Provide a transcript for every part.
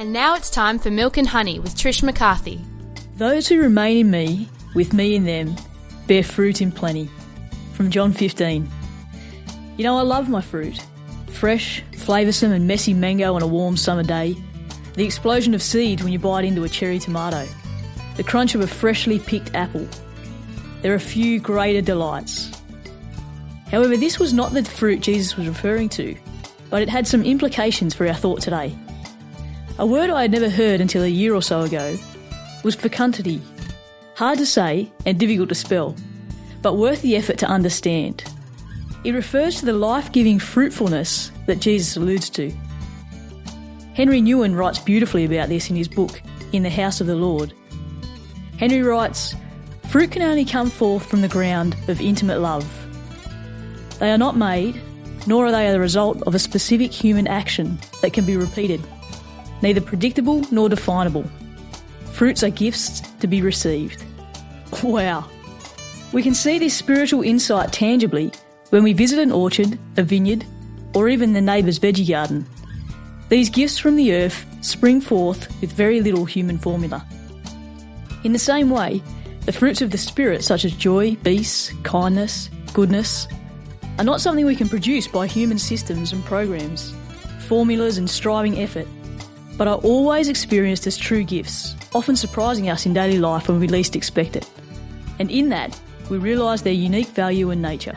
And now it's time for Milk and Honey with Trish McCarthy. Those who remain in me, with me in them, bear fruit in plenty. From John 15. You know, I love my fruit. Fresh, flavoursome and messy mango on a warm summer day. The explosion of seeds when you bite into a cherry tomato. The crunch of a freshly picked apple. There are few greater delights. However, this was not the fruit Jesus was referring to, but it had some implications for our thought today. A word I had never heard until a year or so ago was fecundity. Hard to say and difficult to spell, but worth the effort to understand. It refers to the life-giving fruitfulness that Jesus alludes to. Henri Nouwen writes beautifully about this in his book, In the House of the Lord. Henri writes, "Fruit can only come forth from the ground of intimate love. They are not made, nor are they the result of a specific human action that can be repeated, neither predictable nor definable. Fruits are gifts to be received." Wow! We can see this spiritual insight tangibly when we visit an orchard, a vineyard, or even the neighbour's veggie garden. These gifts from the earth spring forth with very little human formula. In the same way, the fruits of the Spirit, such as joy, peace, kindness, goodness, are not something we can produce by human systems and programs, formulas and striving effort, but are always experienced as true gifts, often surprising us in daily life when we least expect it. And in that, we realise their unique value and nature.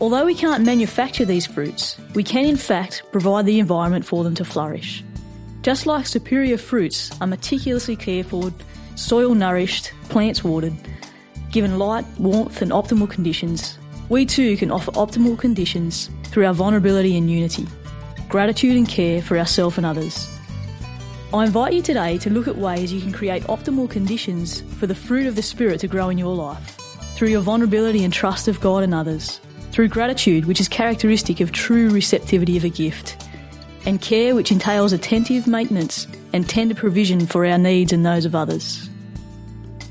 Although we can't manufacture these fruits, we can in fact provide the environment for them to flourish. Just like superior fruits are meticulously cared for, soil nourished, plants watered, given light, warmth and optimal conditions, we too can offer optimal conditions through our vulnerability and unity, gratitude and care for ourselves and others. I invite you today to look at ways you can create optimal conditions for the fruit of the Spirit to grow in your life, through your vulnerability and trust of God and others, through gratitude, which is characteristic of true receptivity of a gift, and care, which entails attentive maintenance and tender provision for our needs and those of others.